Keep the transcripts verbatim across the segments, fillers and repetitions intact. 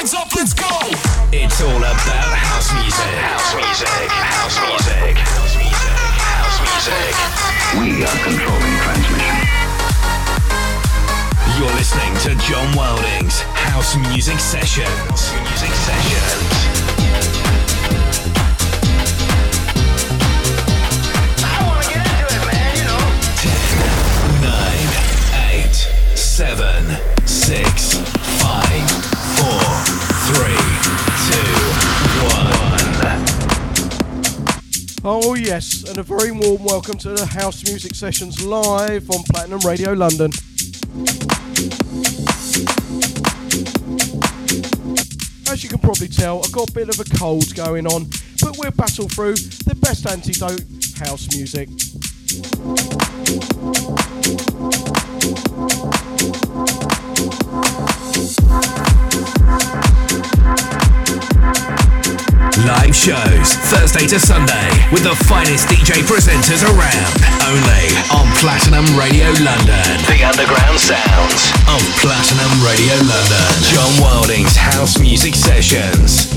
hands up, let's go. It's all about house music. House music. House music. House music. House music. We are controlling transmission. You're listening to John Wilding's House Music Sessions. House Music Sessions. Seven, six, five, four, three, two, one. Oh yes, and a very warm welcome to the House Music Sessions live on Platinum Radio London. As you can probably tell, I've got a bit of a cold going on, but we'll battle through the best antidote, house music. Live shows, Thursday to Sunday, with the finest D J presenters around. Only on Platinum Radio London. The underground sounds of Platinum Radio London. John Wilding's House Music Sessions.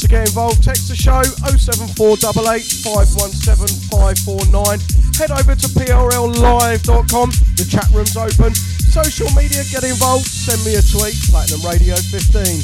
To get involved, text the show oh seven four eight eight, five one seven, five four nine. Head over to P R L Live dot com, the chat room's open. Social media, get involved, send me a tweet, Platinum Radio fifteen.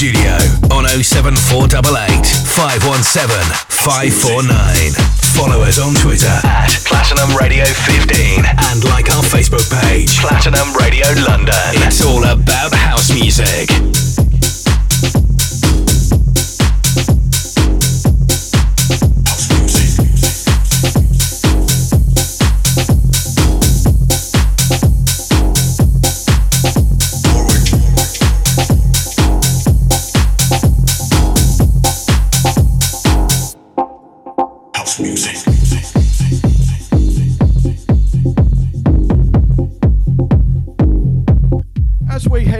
studio on oh seven four eight eight, five one seven, five four nine. Follow us on Twitter at Platinum Radio fifteen and like our Facebook page, Platinum Radio London. It's all about house music.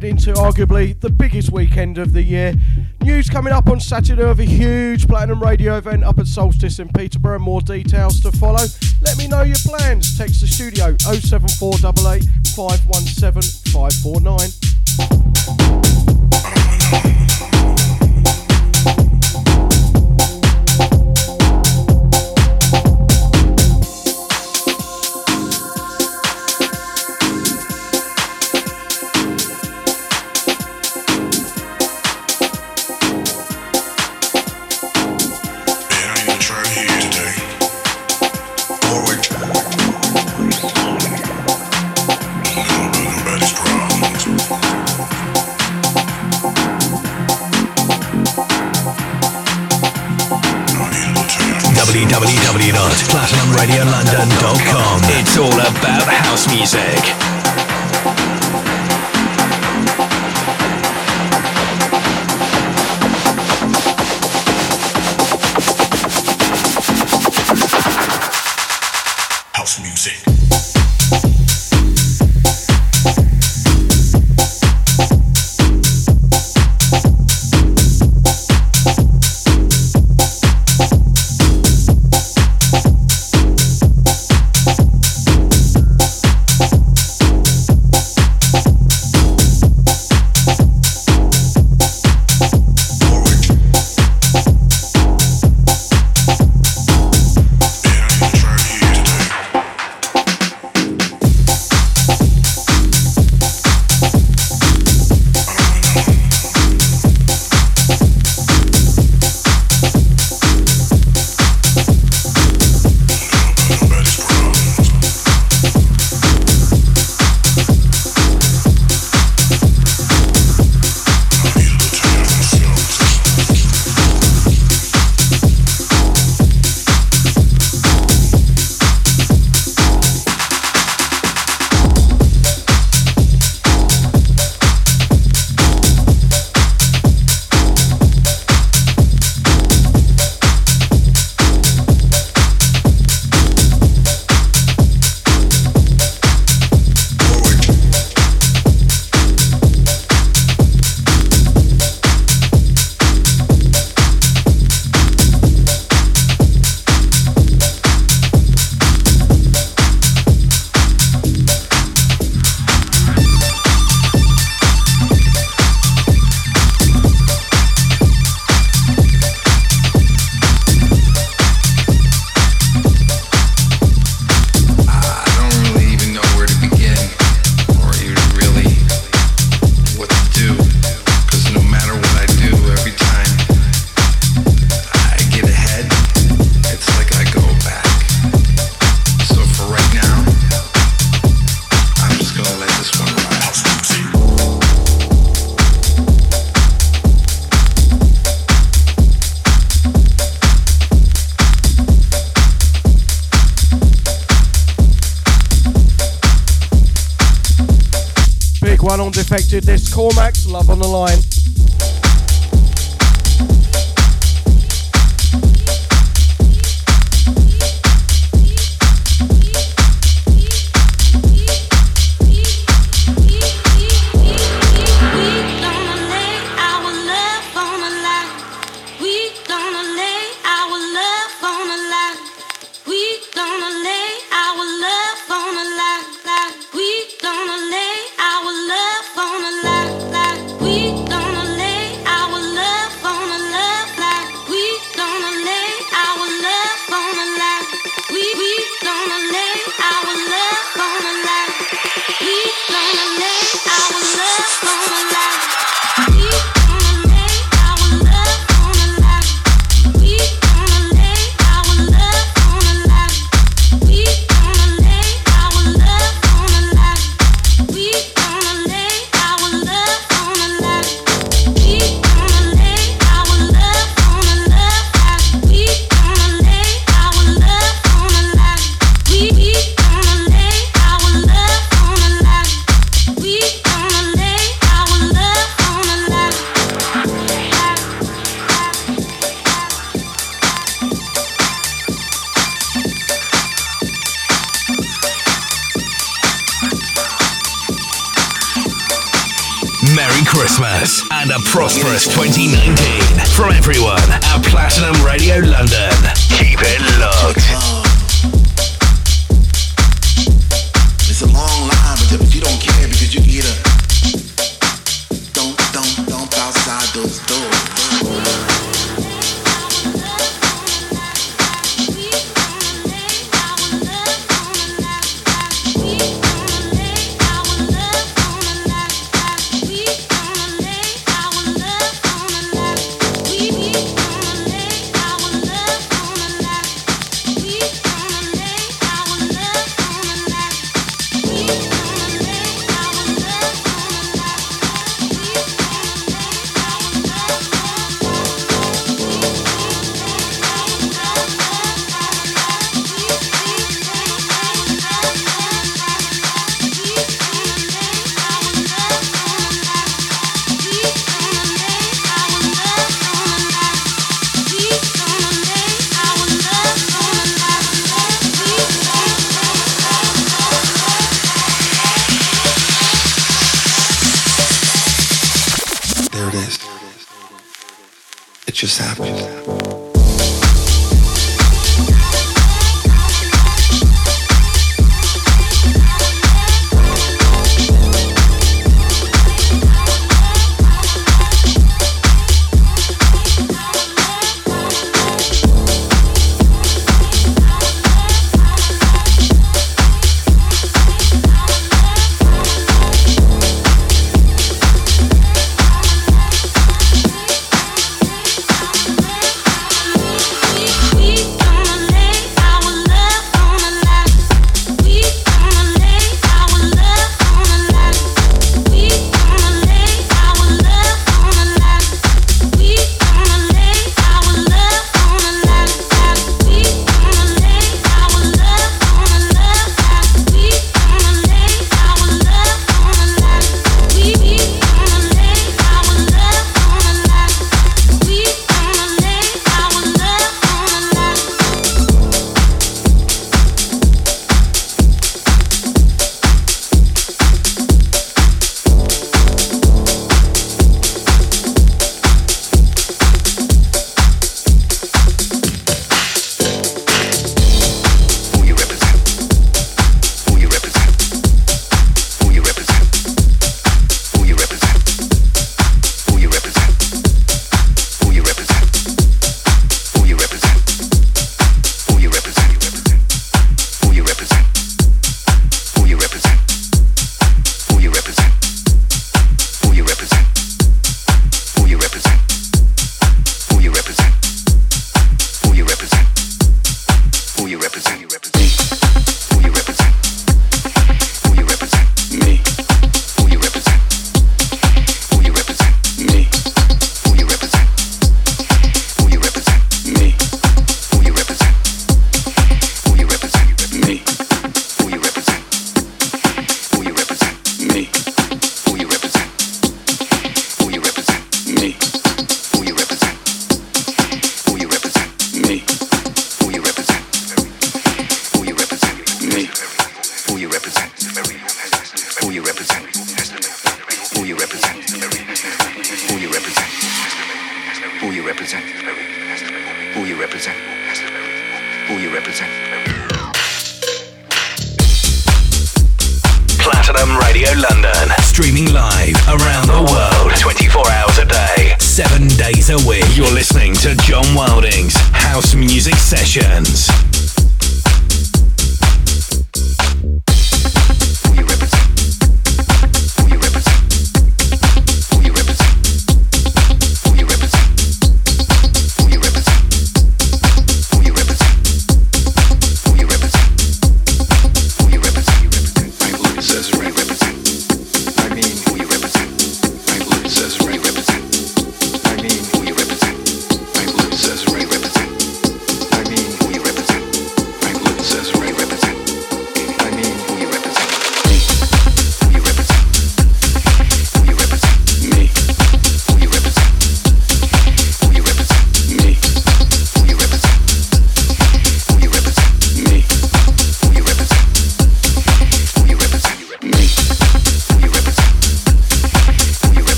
Into arguably the biggest weekend of the year. News coming up on Saturday of a huge Platinum Radio event up at Solstice in Peterborough. More details to follow. Let me know your plans. Text the studio oh seven four eight eight, five one seven, five four nine. platinum radio london dot com. It's all about house music. Affected this Cormac's Love on the Line. We don't Christmas and a prosperous twenty nineteen from everyone at Platinum Radio London. Keep it locked. It's a long line, but if you don't care because you get a... Don't, don't, don't outside those doors. Represent.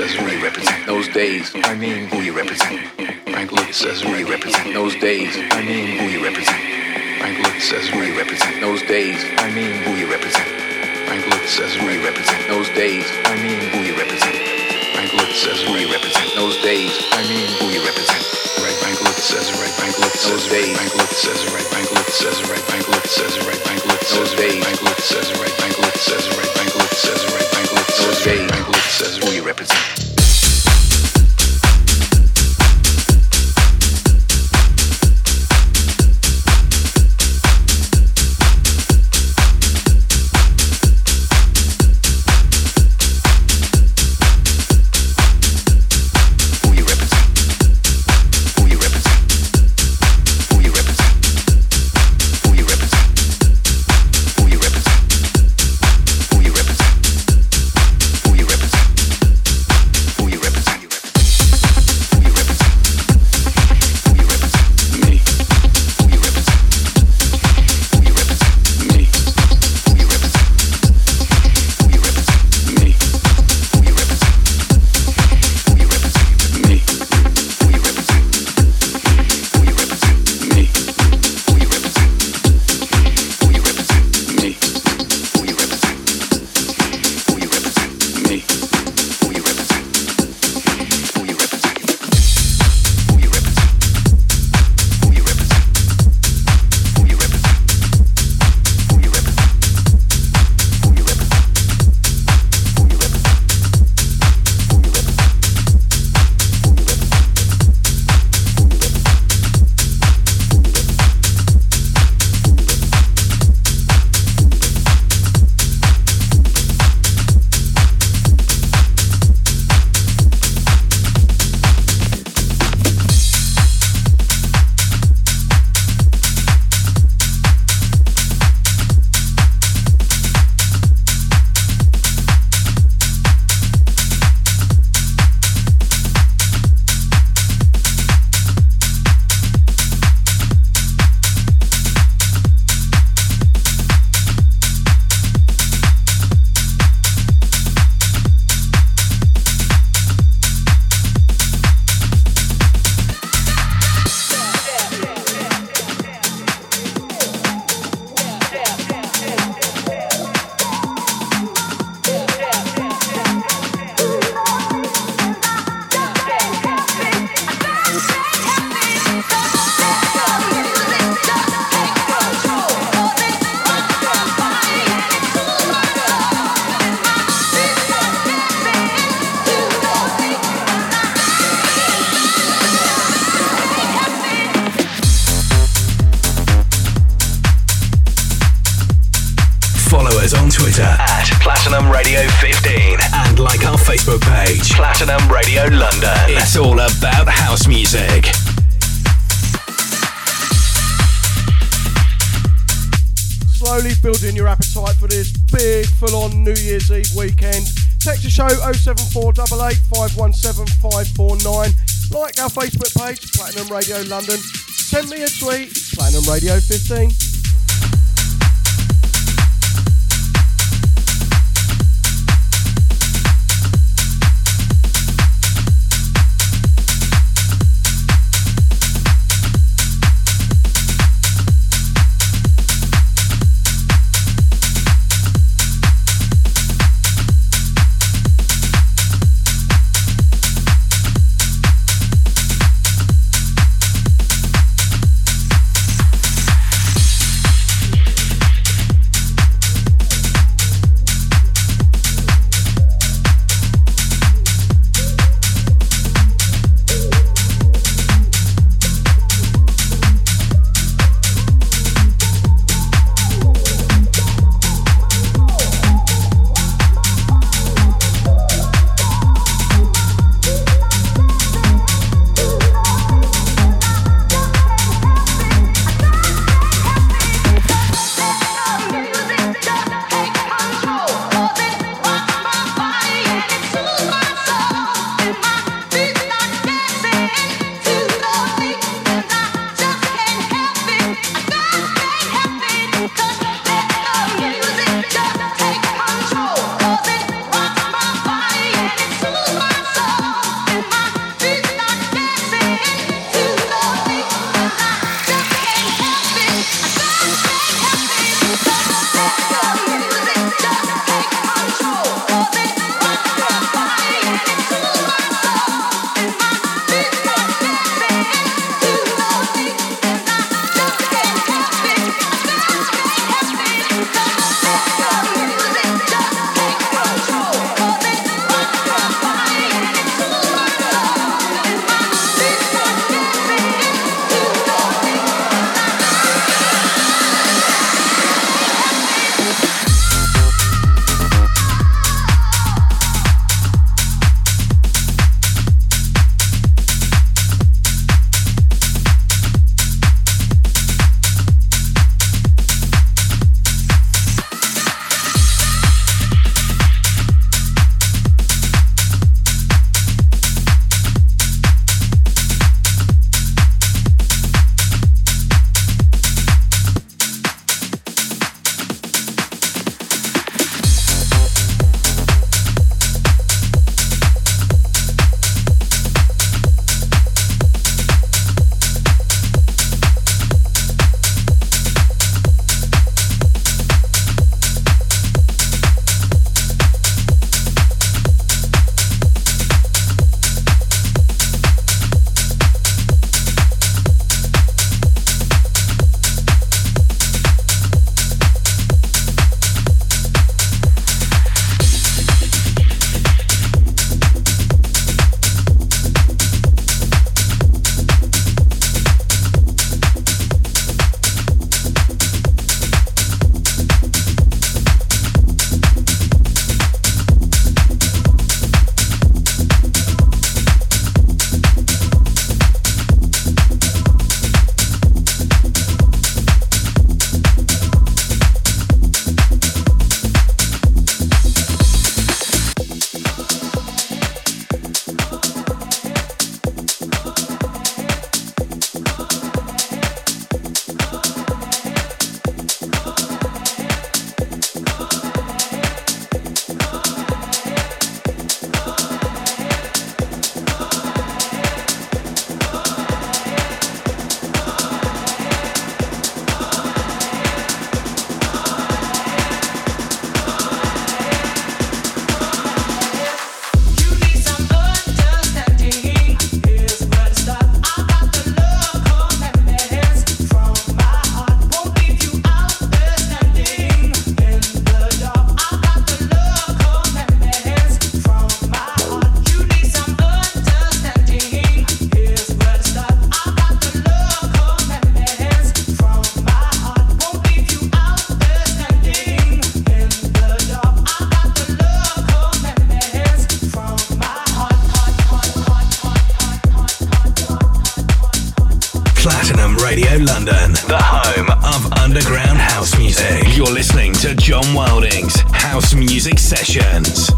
says who you represent those days. I mean, who you represent. Frank Lloyd says who you represent those days. I mean, who you represent. Frank Lloyd says who you represent those days. I mean, who you represent. Frank Lloyd says who you represent those days. I mean, who you represent. Frank Lloyd says who you represent those days. I mean, who you represent. Right bank Lloyd says right bank Lloyd those days. Frank Lloyd says right bank Lloyd says right bank Lloyd says right bank Lloyd those days. Frank Lloyd says right bank Lloyd says right bank Lloyd says right bank Lloyd those days. Frank Lloyd says who you represent. oh seven four eight eight, five one seven, five four nine. Like our Facebook page, Platinum Radio London. Send me a tweet, Platinum Radio fifteen. London, the home of underground house music. You're listening to John Wilding's House Music Sessions.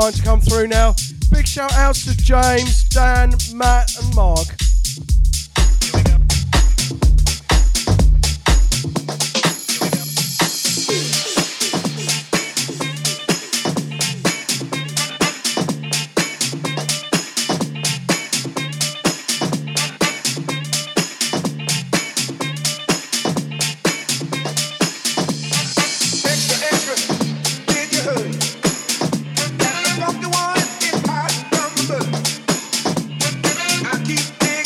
Time to come through now. Big shout outs to James, Dan, Matt and Mark. Keep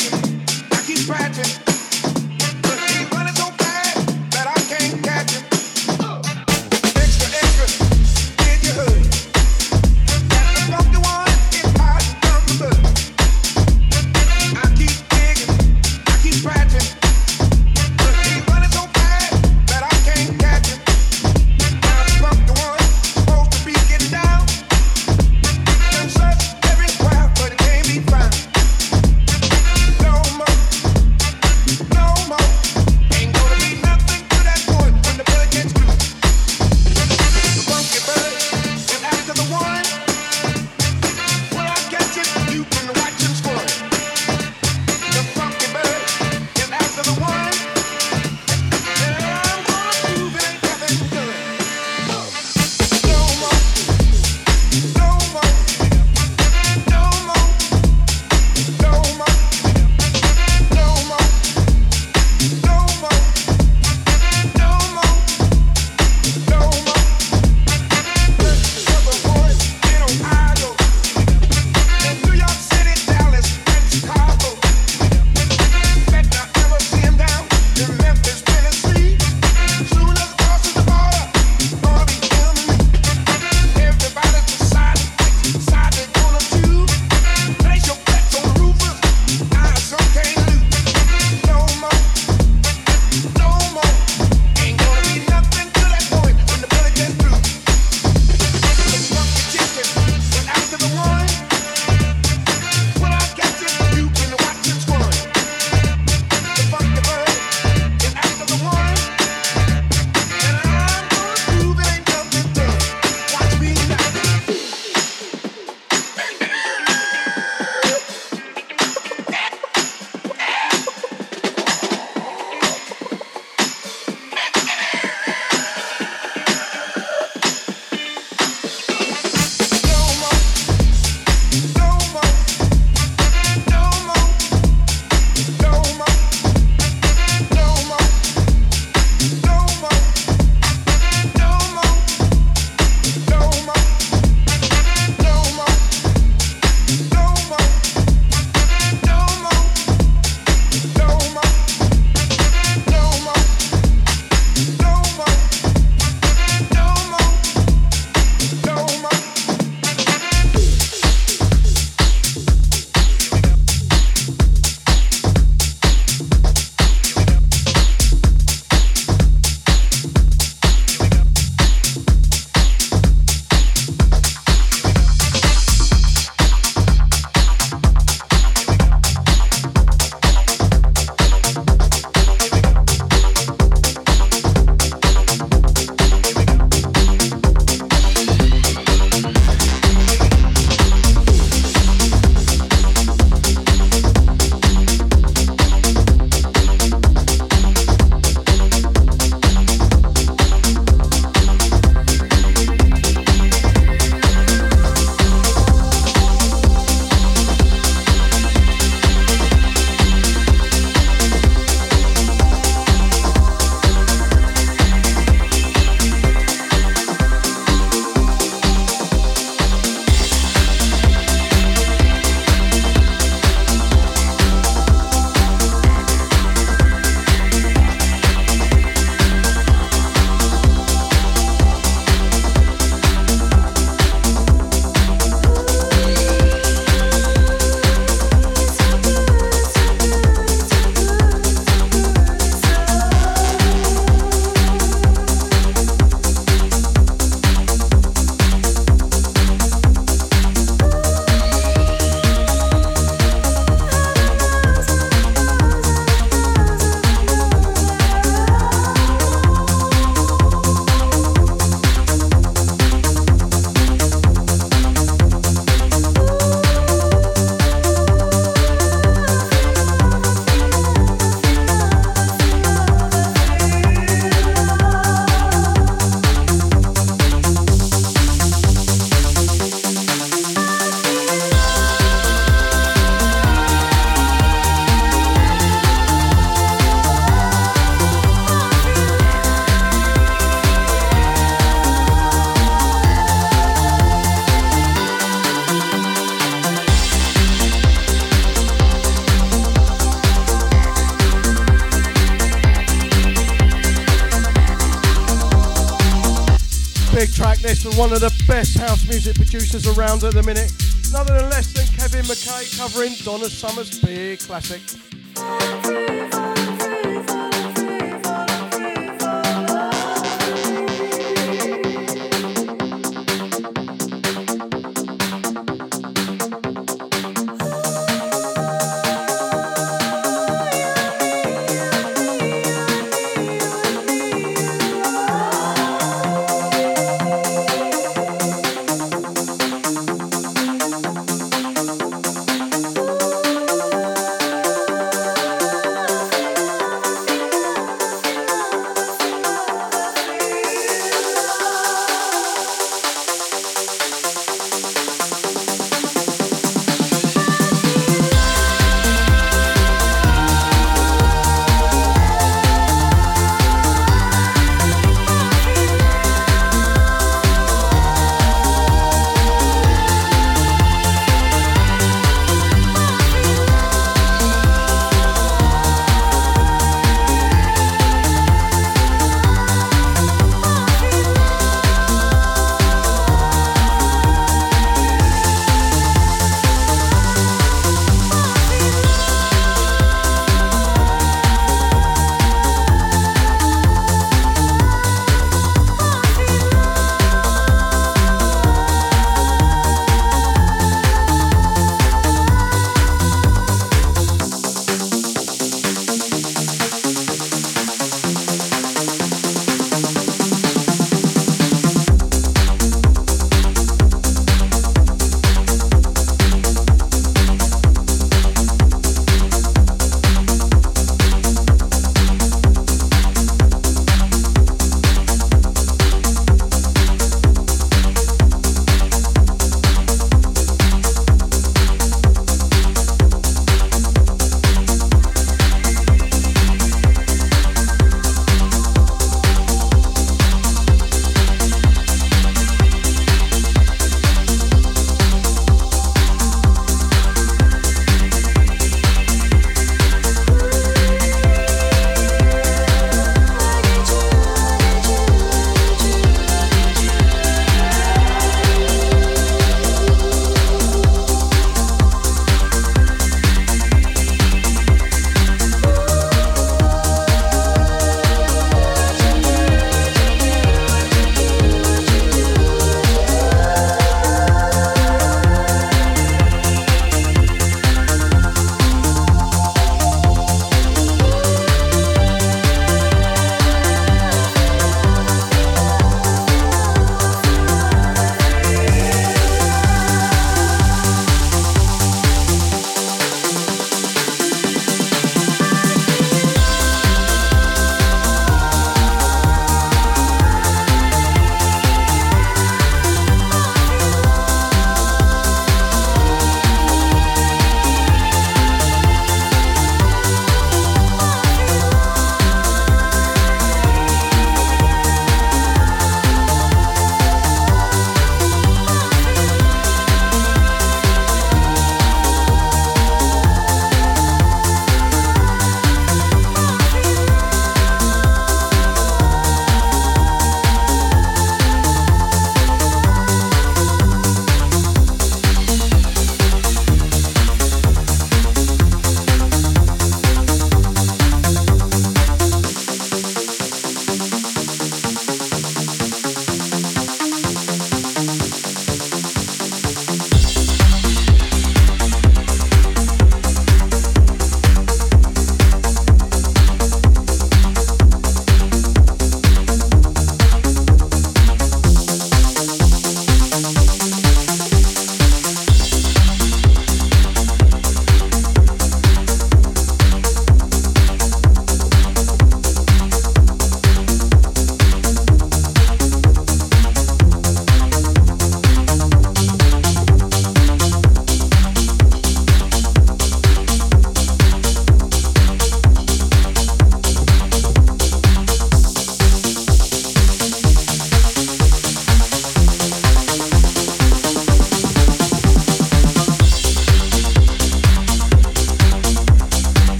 like this from one of the best house music producers around at the minute. None other than less than Kevin McKay covering Donna Summer's big classic.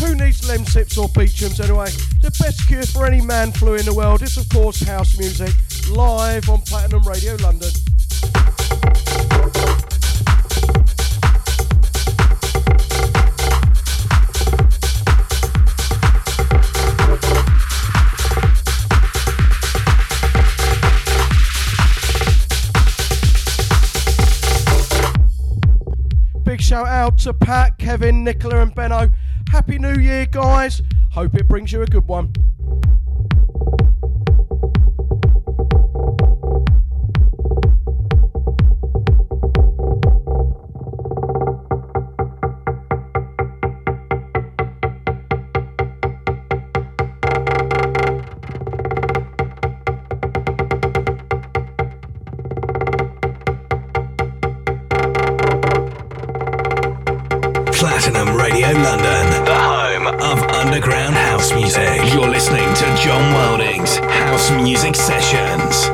Who needs Lem Sips or Beechams anyway? The best cure for any man flu in the world is, of course, house music, live on Platinum Radio London. Shout out to Pat, Kevin, Nicola and Benno. Happy New Year, guys. Hope it brings you a good one. Platinum Radio London, the home of underground house music. You're listening to John Wilding's House Music Sessions.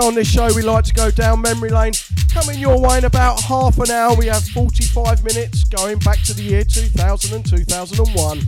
know on this show we like to go down memory lane. Coming your way in about half an hour, we have forty-five minutes going back to the year two thousand and two thousand one.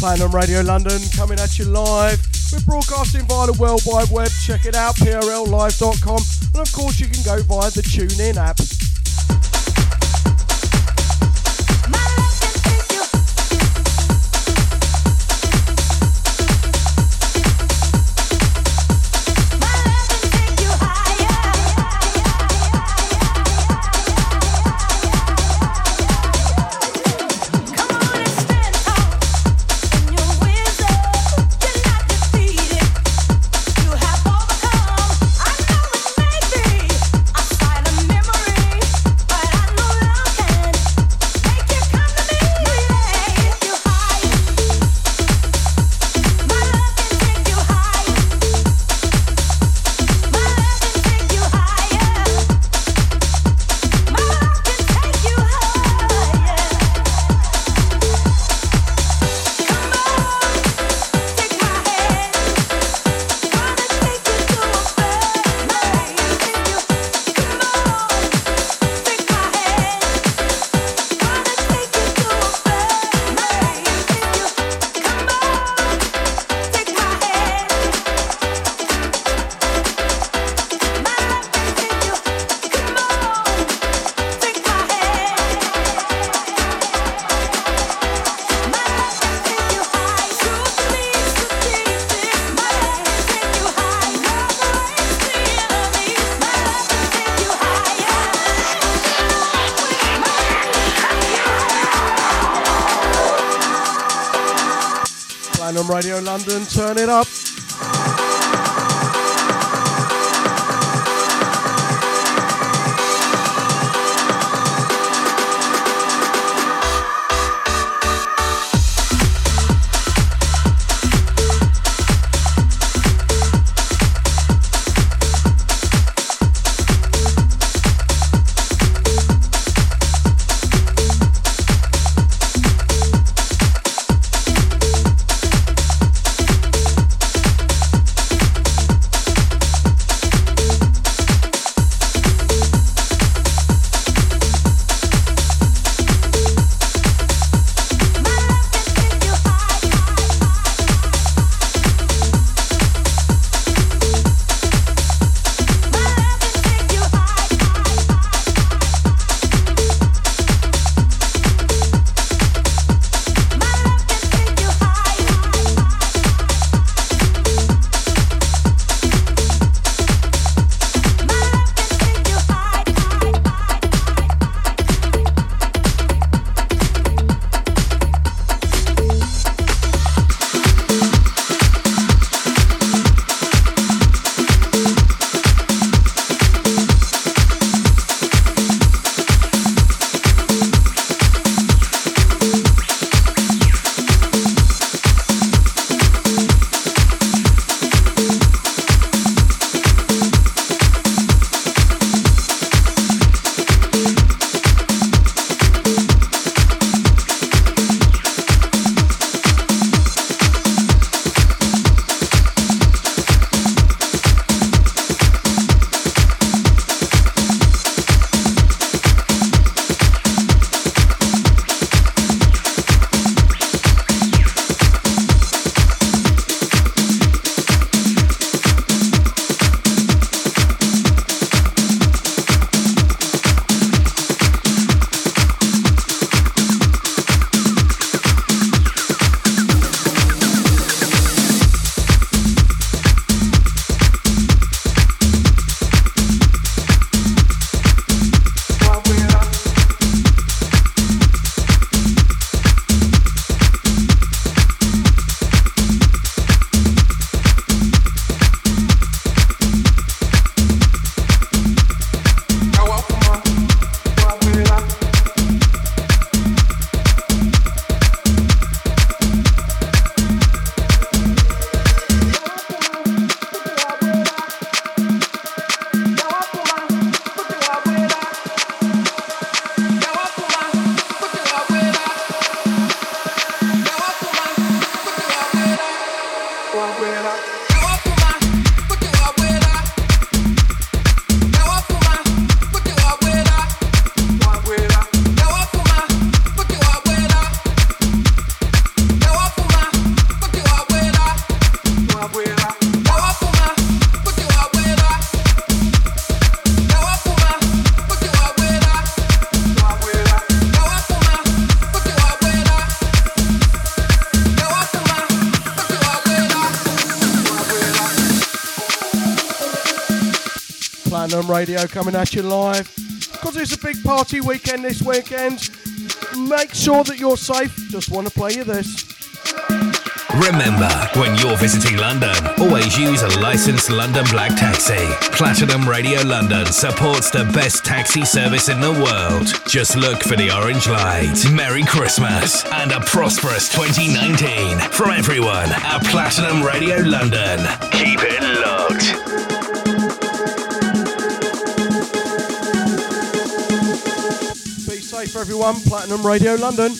Platinum Radio London, coming at you live. We're broadcasting via the World Wide Web. Check it out, P R L Live dot com. And of course, you can go via the TuneIn app. Radio London, turn it up. Platinum Radio coming at you live. Because it's a big party weekend this weekend, make sure that you're safe. Just want to play you this. Remember, when you're visiting London, always use a licensed London Black taxi. Platinum Radio London supports the best taxi service in the world. Just look for the orange light. Merry Christmas and a prosperous twenty nineteen from everyone at Platinum Radio London. Keep it locked. Be safe, everyone. Platinum Radio London.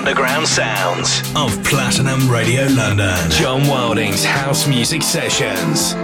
underground sounds of Platinum Radio London. John Wilding's House Music Sessions.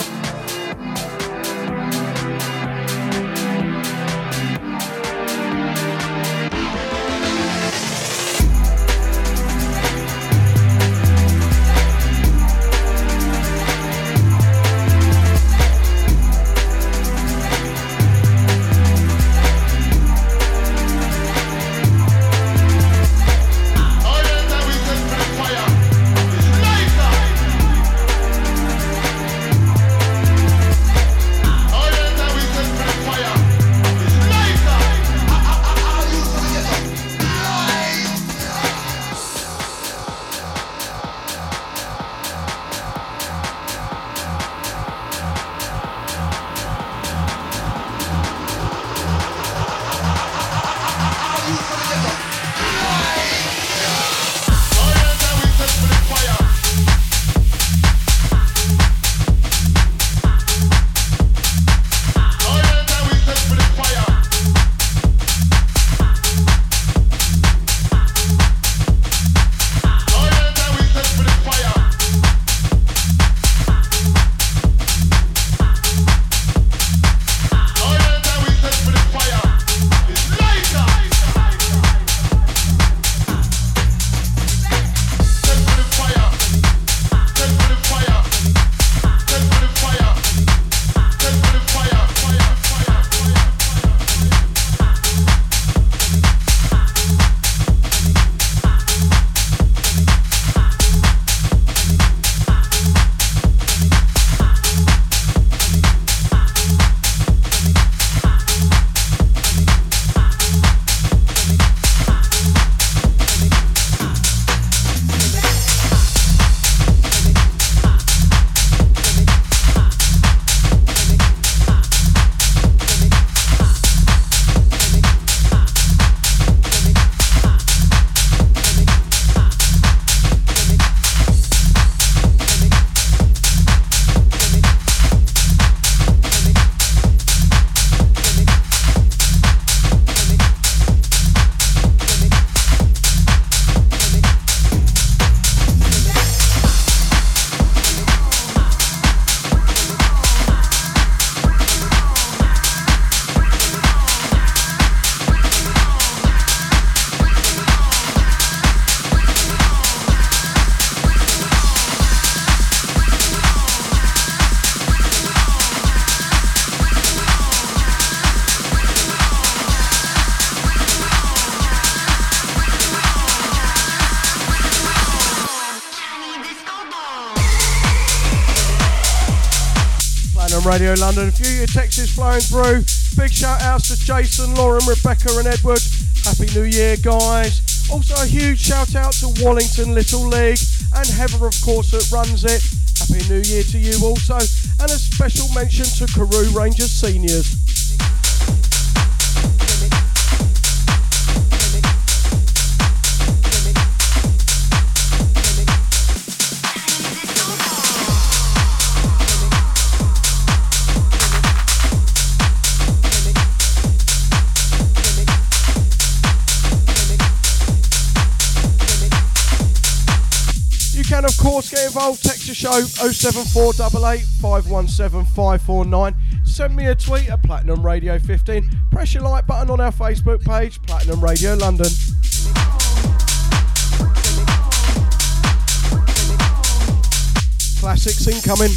Radio London, a few of your texts flowing through. Big shout outs to Jason, Lauren, Rebecca and Edward. Happy New Year, guys. Also a huge shout out to Wallington Little League and Heather, of course, that runs it. Happy New Year to you also. And a special mention to Carew Rangers Seniors. Of course, get involved, text the show oh seven four eight eight, five one seven, five four nine. Send me a tweet at Platinum Radio fifteen. Press your like button on our Facebook page, Platinum Radio London. Classics incoming.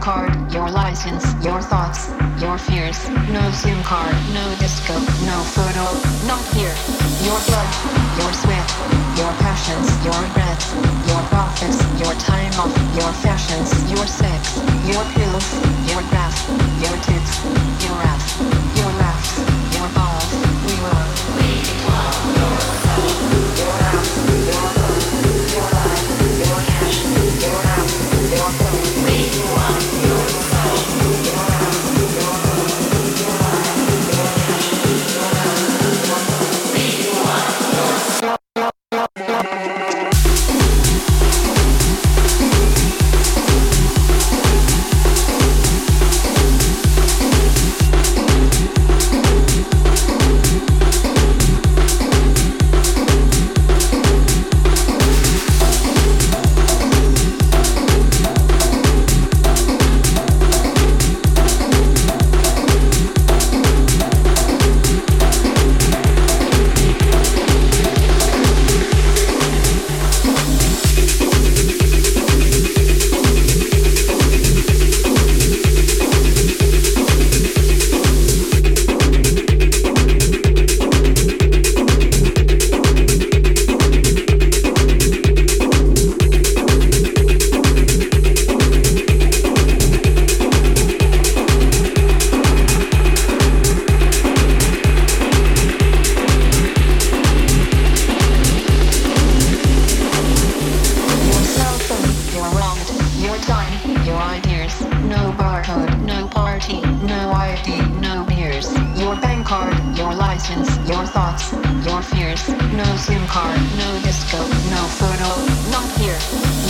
SIM card, your license, your thoughts, your fears. No SIM card, no disco, no photo, not here. Your blood, your sweat, your passions, your regrets, your profits, your time off, your fashions, your sex, your pills, your grass, your tits, your ass, your laughs, your balls. We will. We will.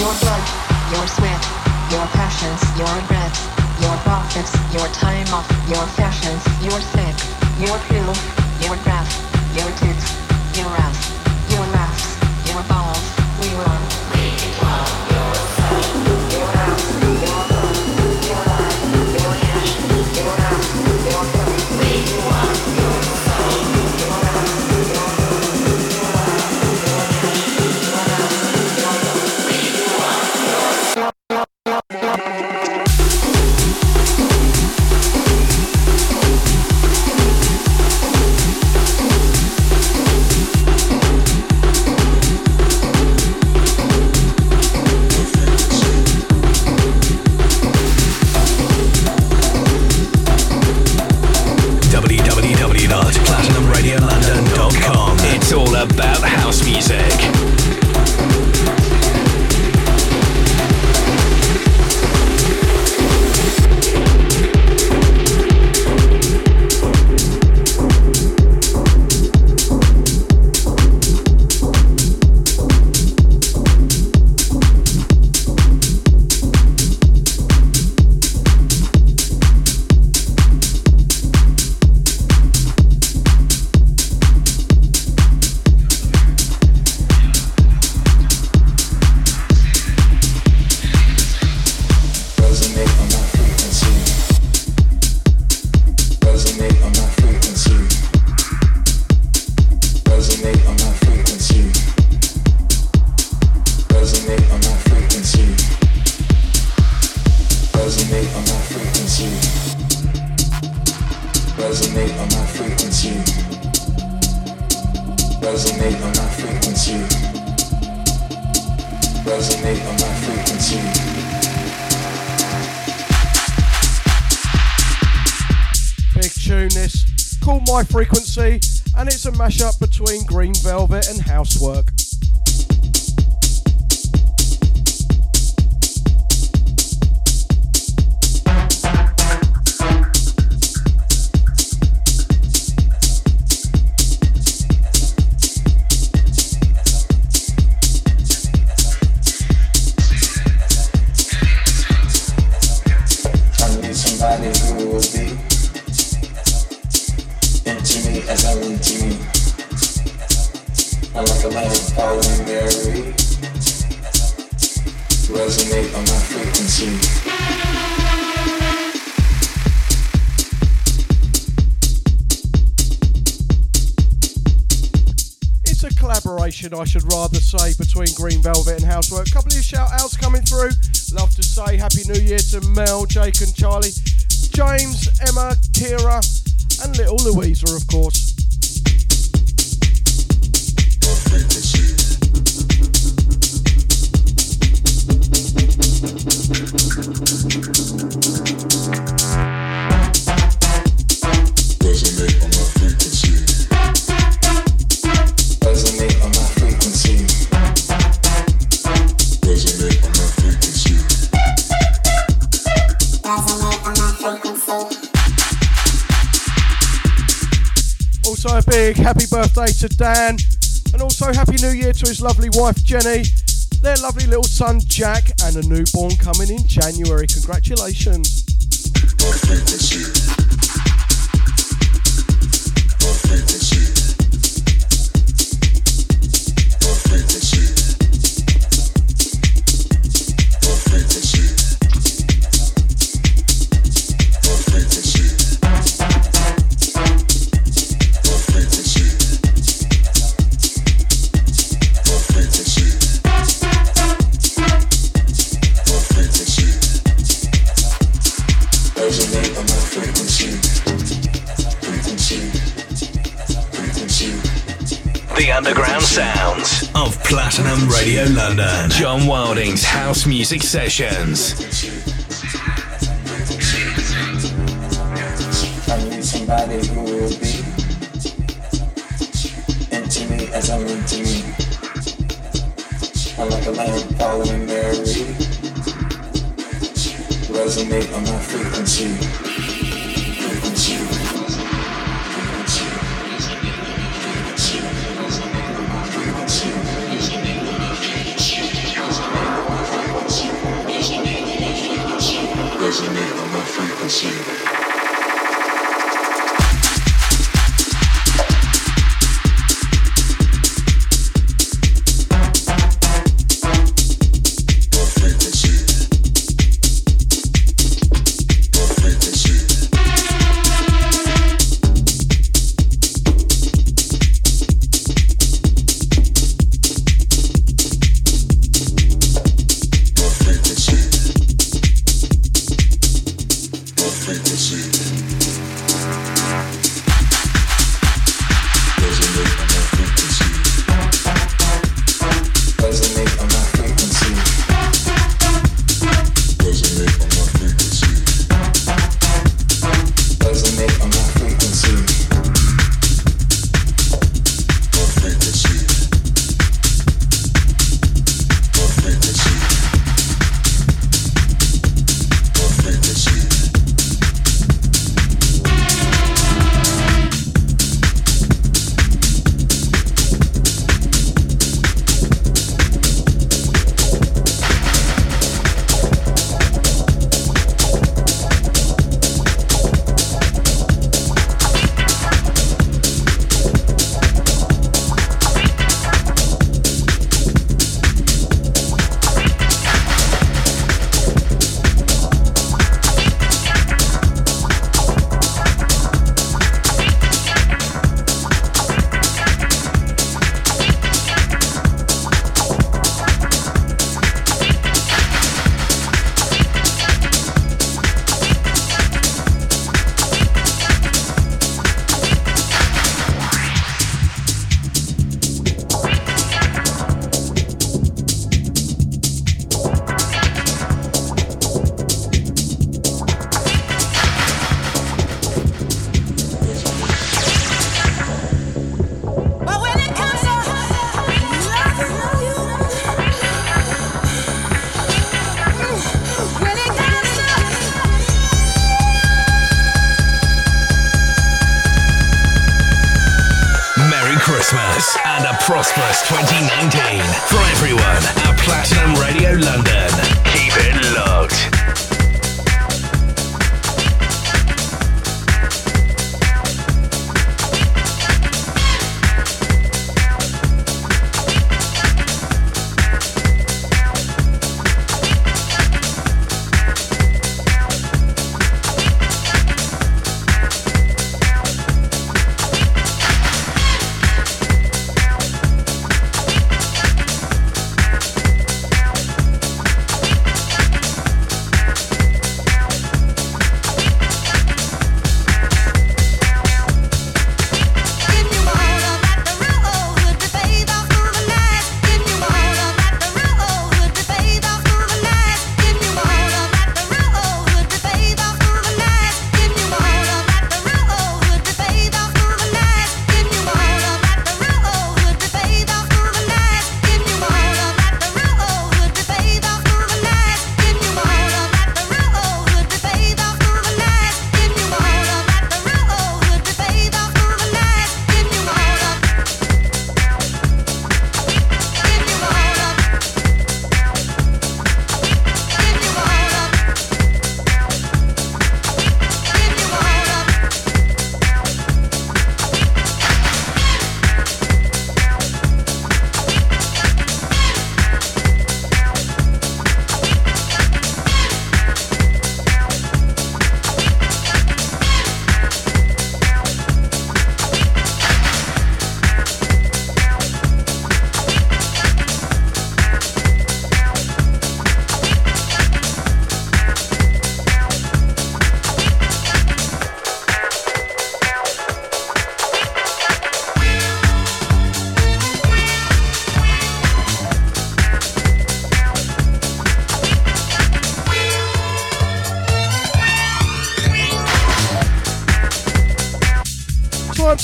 Your self, your ass, your blood, your life, your cash, your ass, your phone. I should rather say between Green Velvet and Housework. A couple of shout outs coming through Love to say Happy New Year to Mel, Jake and Charlie, James, Emma, Kira and little Louisa, of course. Resonate on my frequency. Resonate on my frequency. Resonate on my frequency. Resonate on my frequency. Also a big happy birthday to Dan, and also happy new year to his lovely wife Jenny, their lovely little son Jack and a newborn coming in January. Congratulations. My frequency. My frequency. My frequency. My frequency. My frequency. My frequency. My frequency. Resonate on my frequency. Frequency. Frequency. The underground sounds of Platinum Radio London. John Wilding's house music sessions. I need somebody who will be into me as I'm into me. I'm like a lamb following their lead. Resonate on my frequency. Frequency. Frequency. Frequency. Resonate on my frequency. Resonate on my frequency. Resonate on my frequency. Resonate on my frequency. Resonate on my frequency.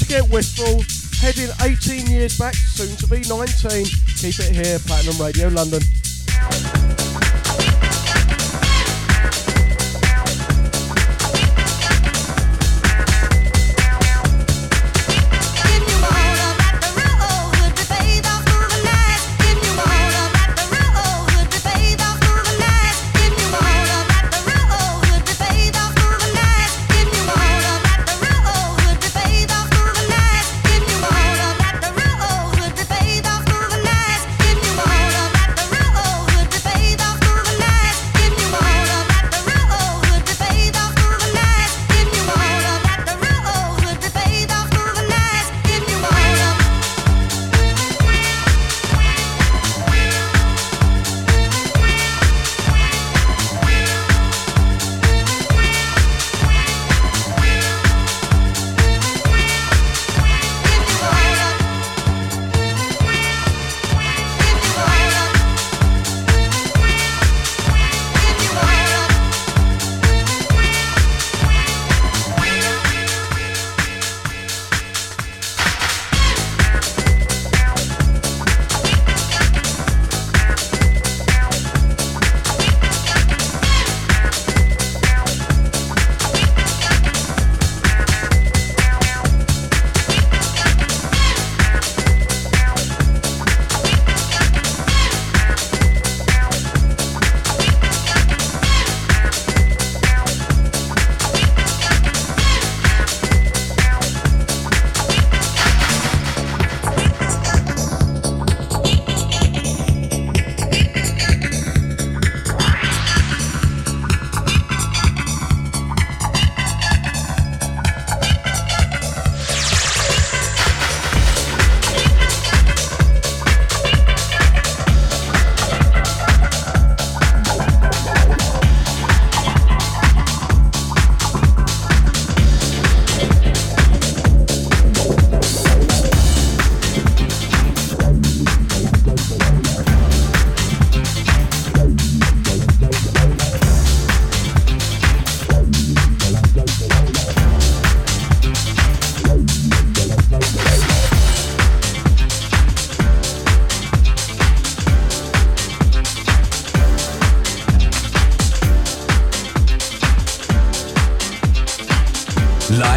Skip Whistle, heading eighteen years back, soon to be nineteen. Keep it here, Platinum Radio London.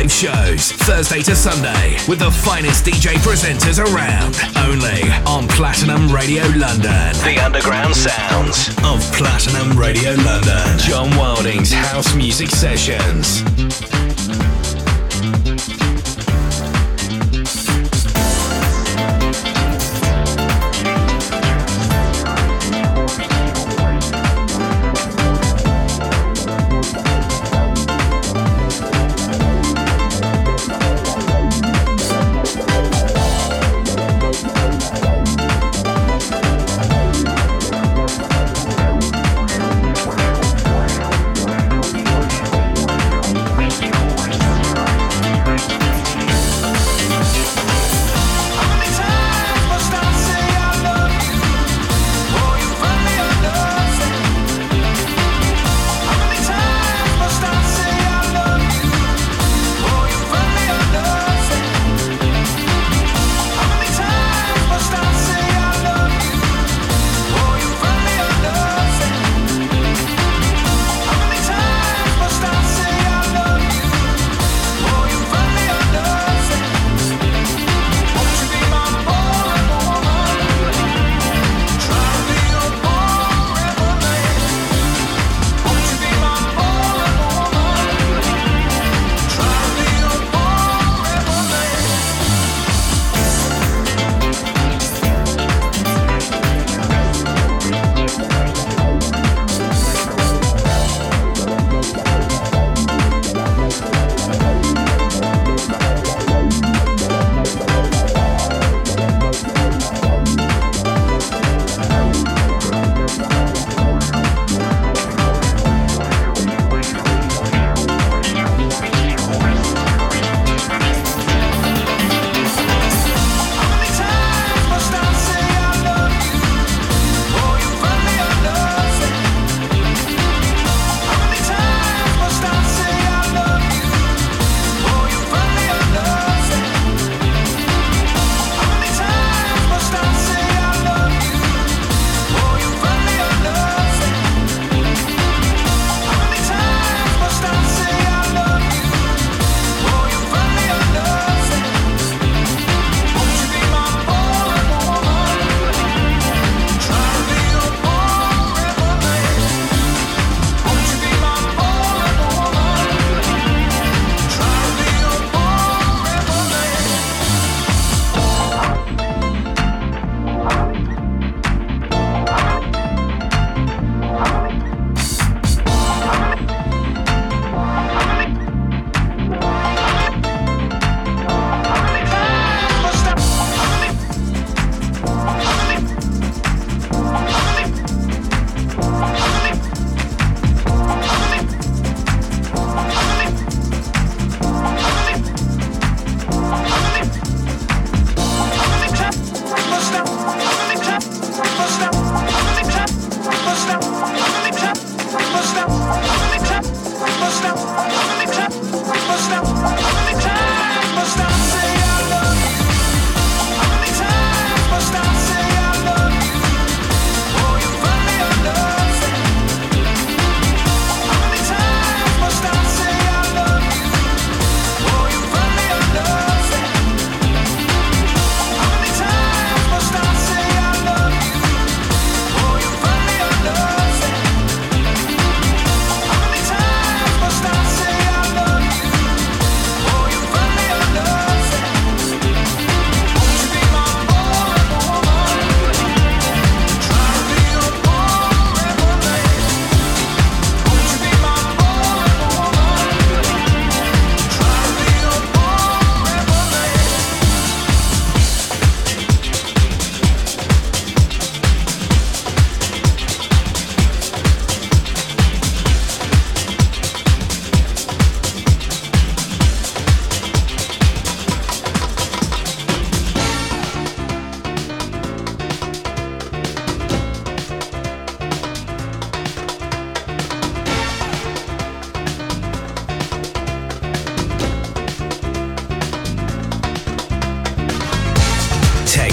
Shows Thursday to Sunday with the finest D J presenters around, only on Platinum Radio London. The underground sounds of Platinum Radio London. John Wilding's house music sessions. Thank you.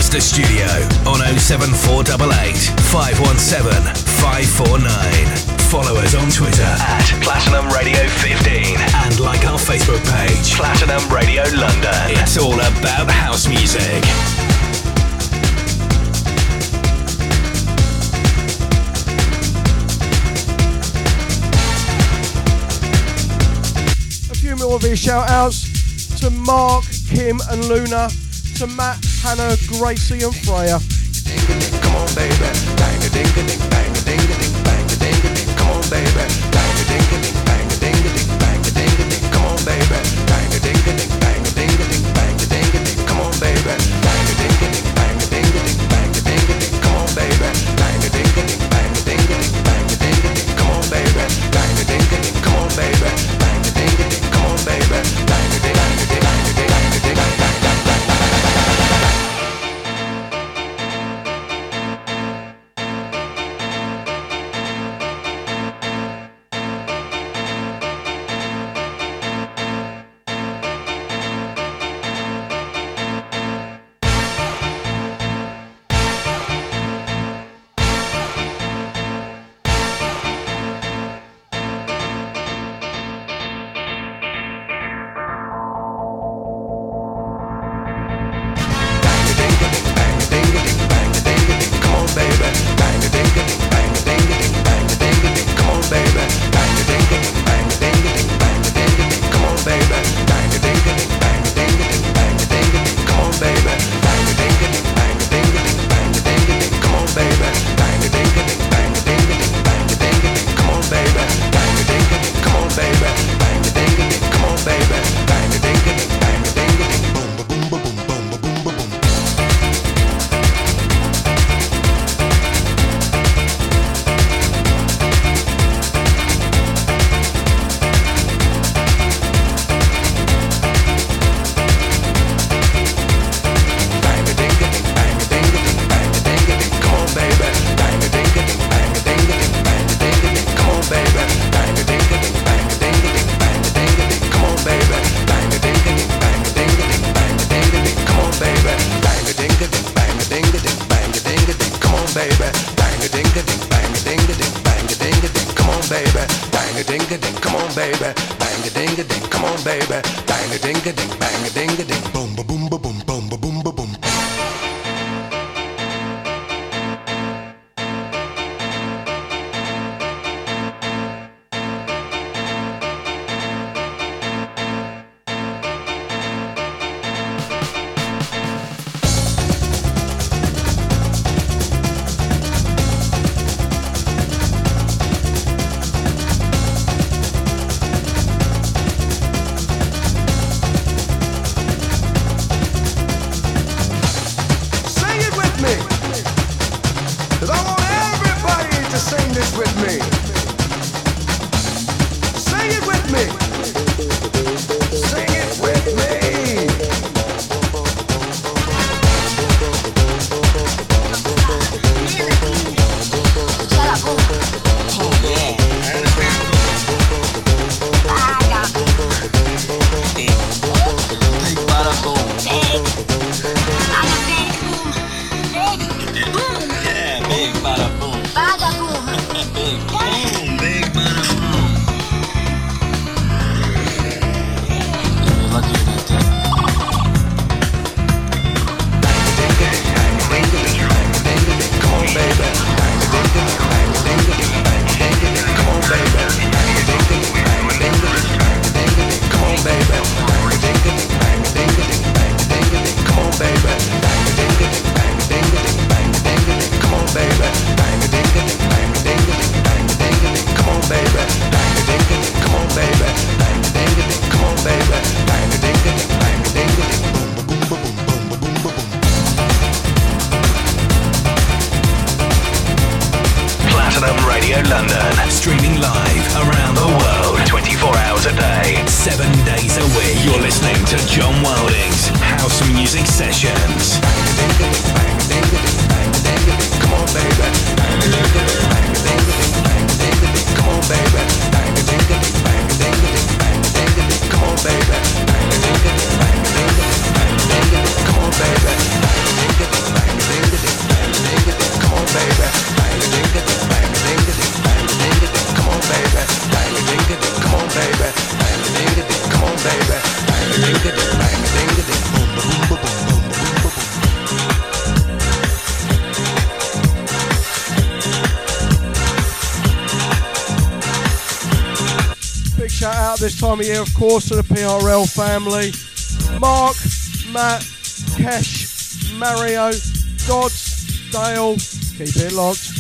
Manchester studio on oh seven four eight eight, five one seven, five four nine. Follow us on Twitter at Platinum Radio fifteen and like our Facebook page, Platinum Radio London. It's all about house music. A few more of these shout outs to Mark, Kim and Luna, to Matt, Hannah, Gracie and Freya. Come on baby, bang a ding a ding, bang a ding a ding, bang a ding a ding. Come on, baby, bang a ding a ding, bang a ding a ding, bang a ding a ding. Come on, baby, bang a ding a ding, bang a ding a ding, bang a ding a ding. Come on, baby, bang a ding a ding, bang a ding a ding, bang a ding a ding. Come on, baby, bang a ding a ding, bang a ding a ding, bang a ding a ding. Come on, baby, bang a ding a ding. Come on, baby, bang a ding a ding. Come on, baby, bang a ding, bang a ding, bang a ding, bang a ding, bang a ding. Come on, baby. out this time of year, of course, to the P R L family. Mark, Matt, Cash, Mario, Gods, Dale. Keep it locked.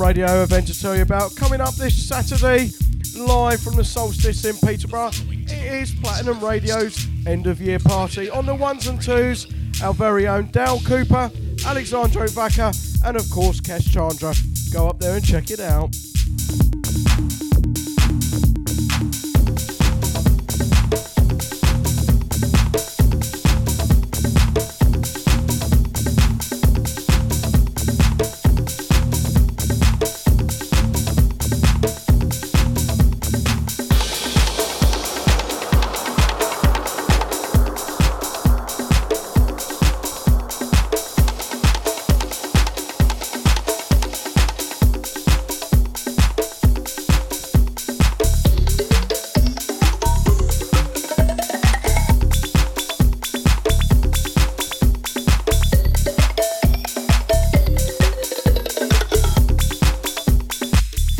Radio event to tell you about coming up this Saturday, live from the Solstice in Peterborough. It is Platinum Radio's end of year party. On the ones and twos, our very own Dale Cooper, Alexandro Vacker, and of course Kes Chandra. Go up there and check it out.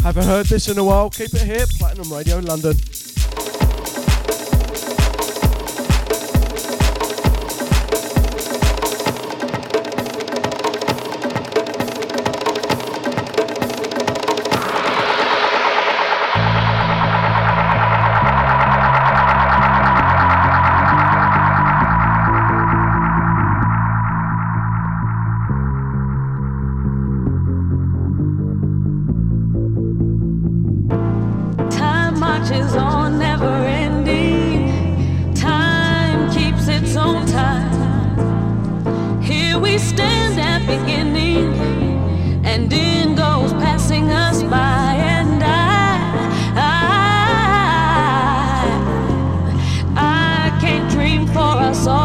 Haven't heard this in a while. Keep it here, Platinum Radio London.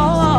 Oh.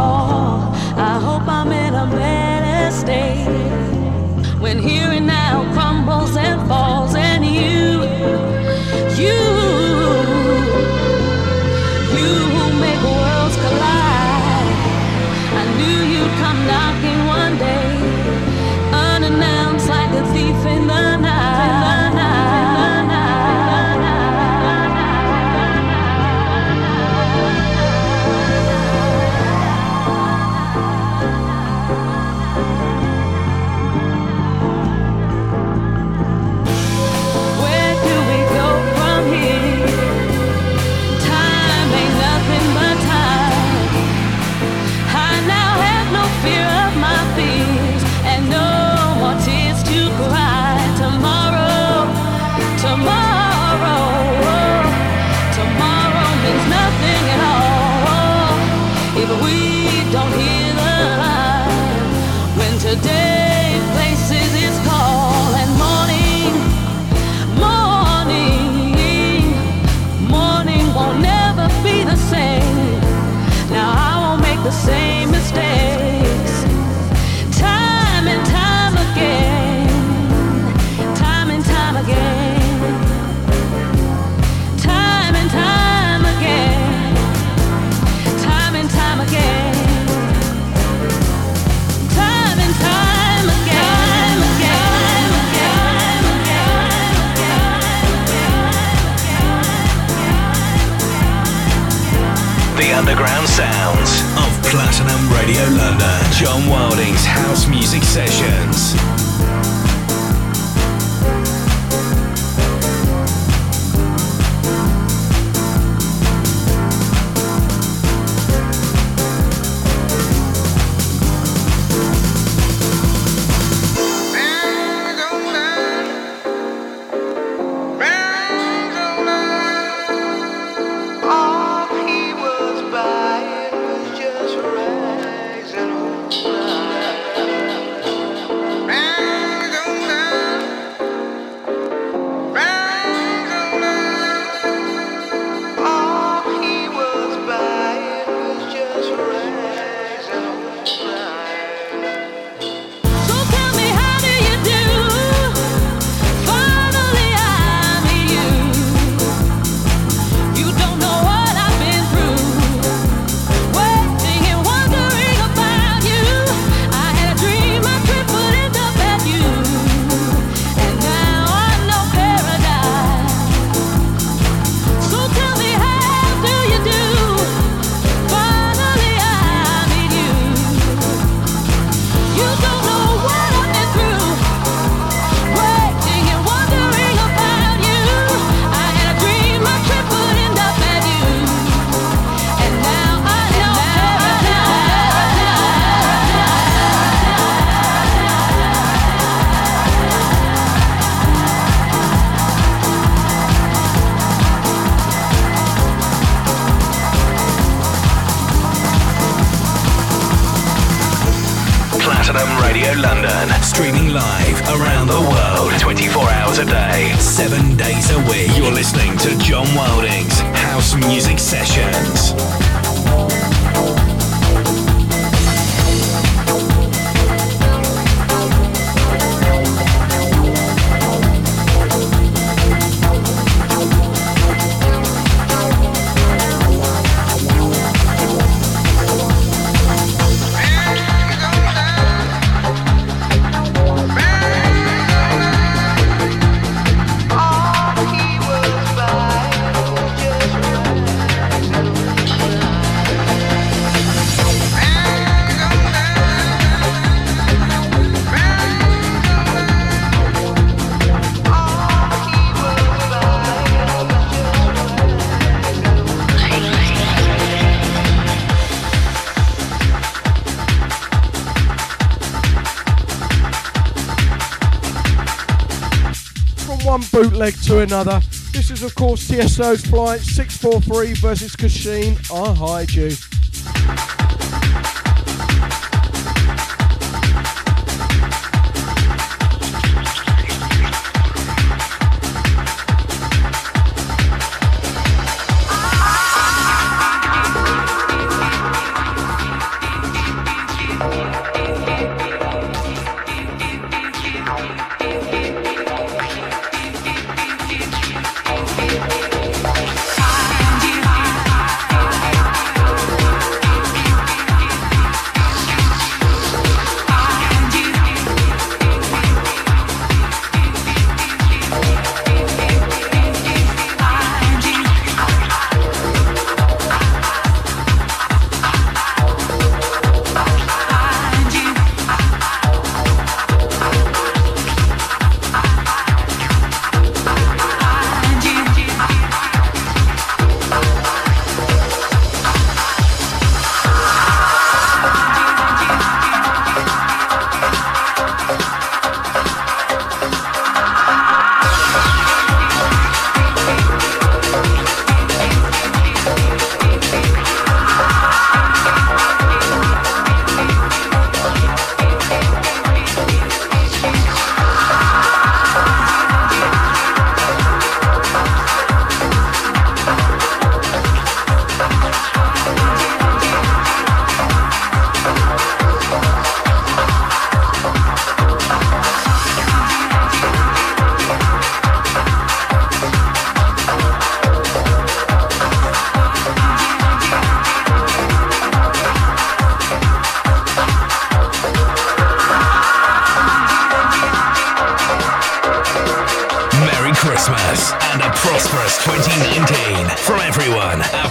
one bootleg to another. This is, of course, C S O's Flight six forty-three versus Kashin. I Hide You.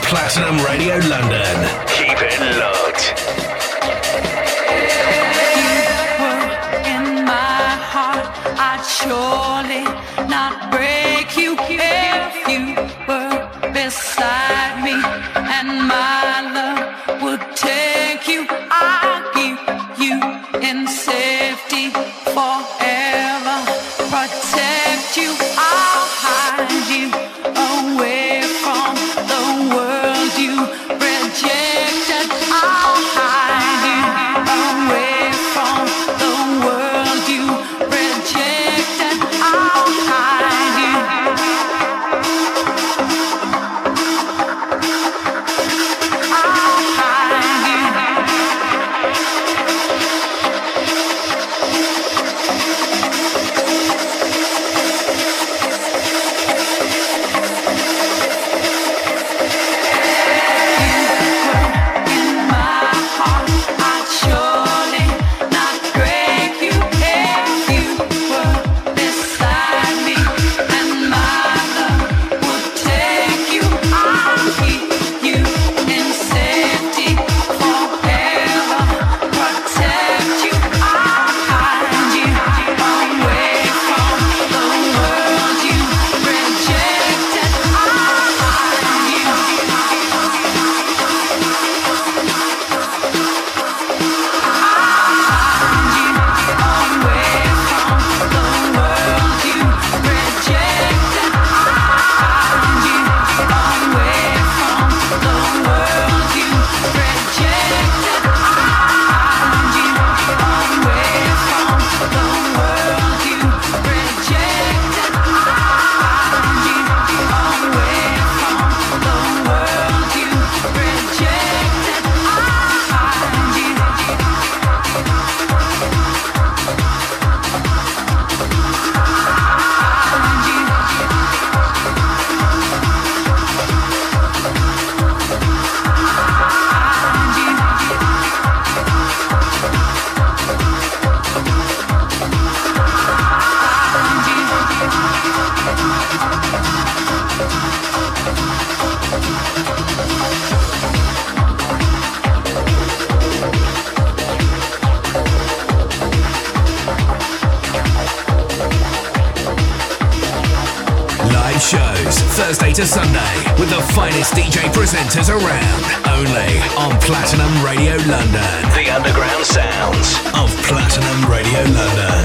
Platinum Radio London,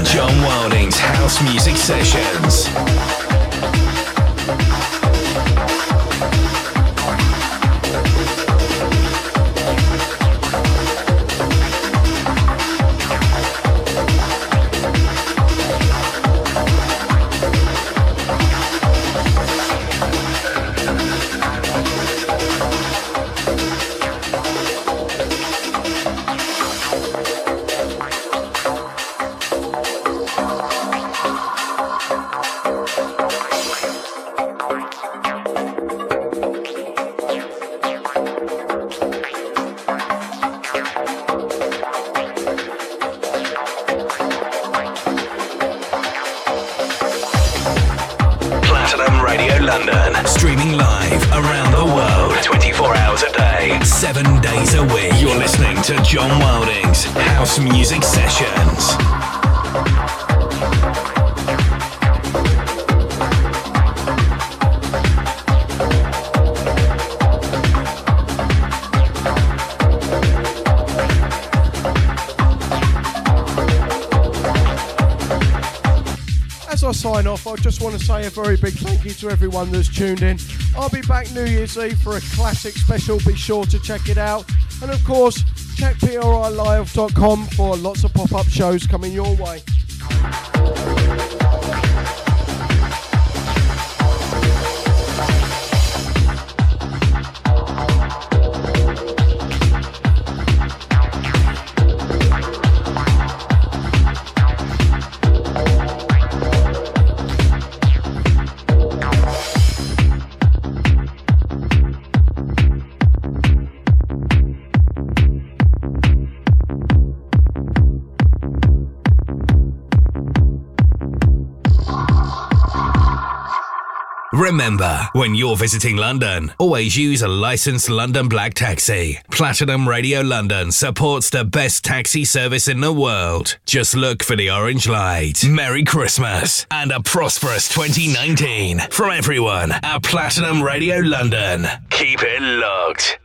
John Wilding's House Music Sessions. Platinum Radio London. Streaming live around the world, twenty-four hours a day, seven days a week. You're listening to John Wilding's House Music Sessions. I sign off, I just want to say a very big thank you to everyone that's tuned in. I'll be back New Year's Eve for a classic special, be sure to check it out. And of course, check P R L Live dot com for lots of pop-up shows coming your way. Remember, when you're visiting London, always use a licensed London Black taxi. Platinum Radio London supports the best taxi service in the world. Just look for the orange light. Merry Christmas and a prosperous twenty nineteen from everyone at Platinum Radio London. Keep it locked.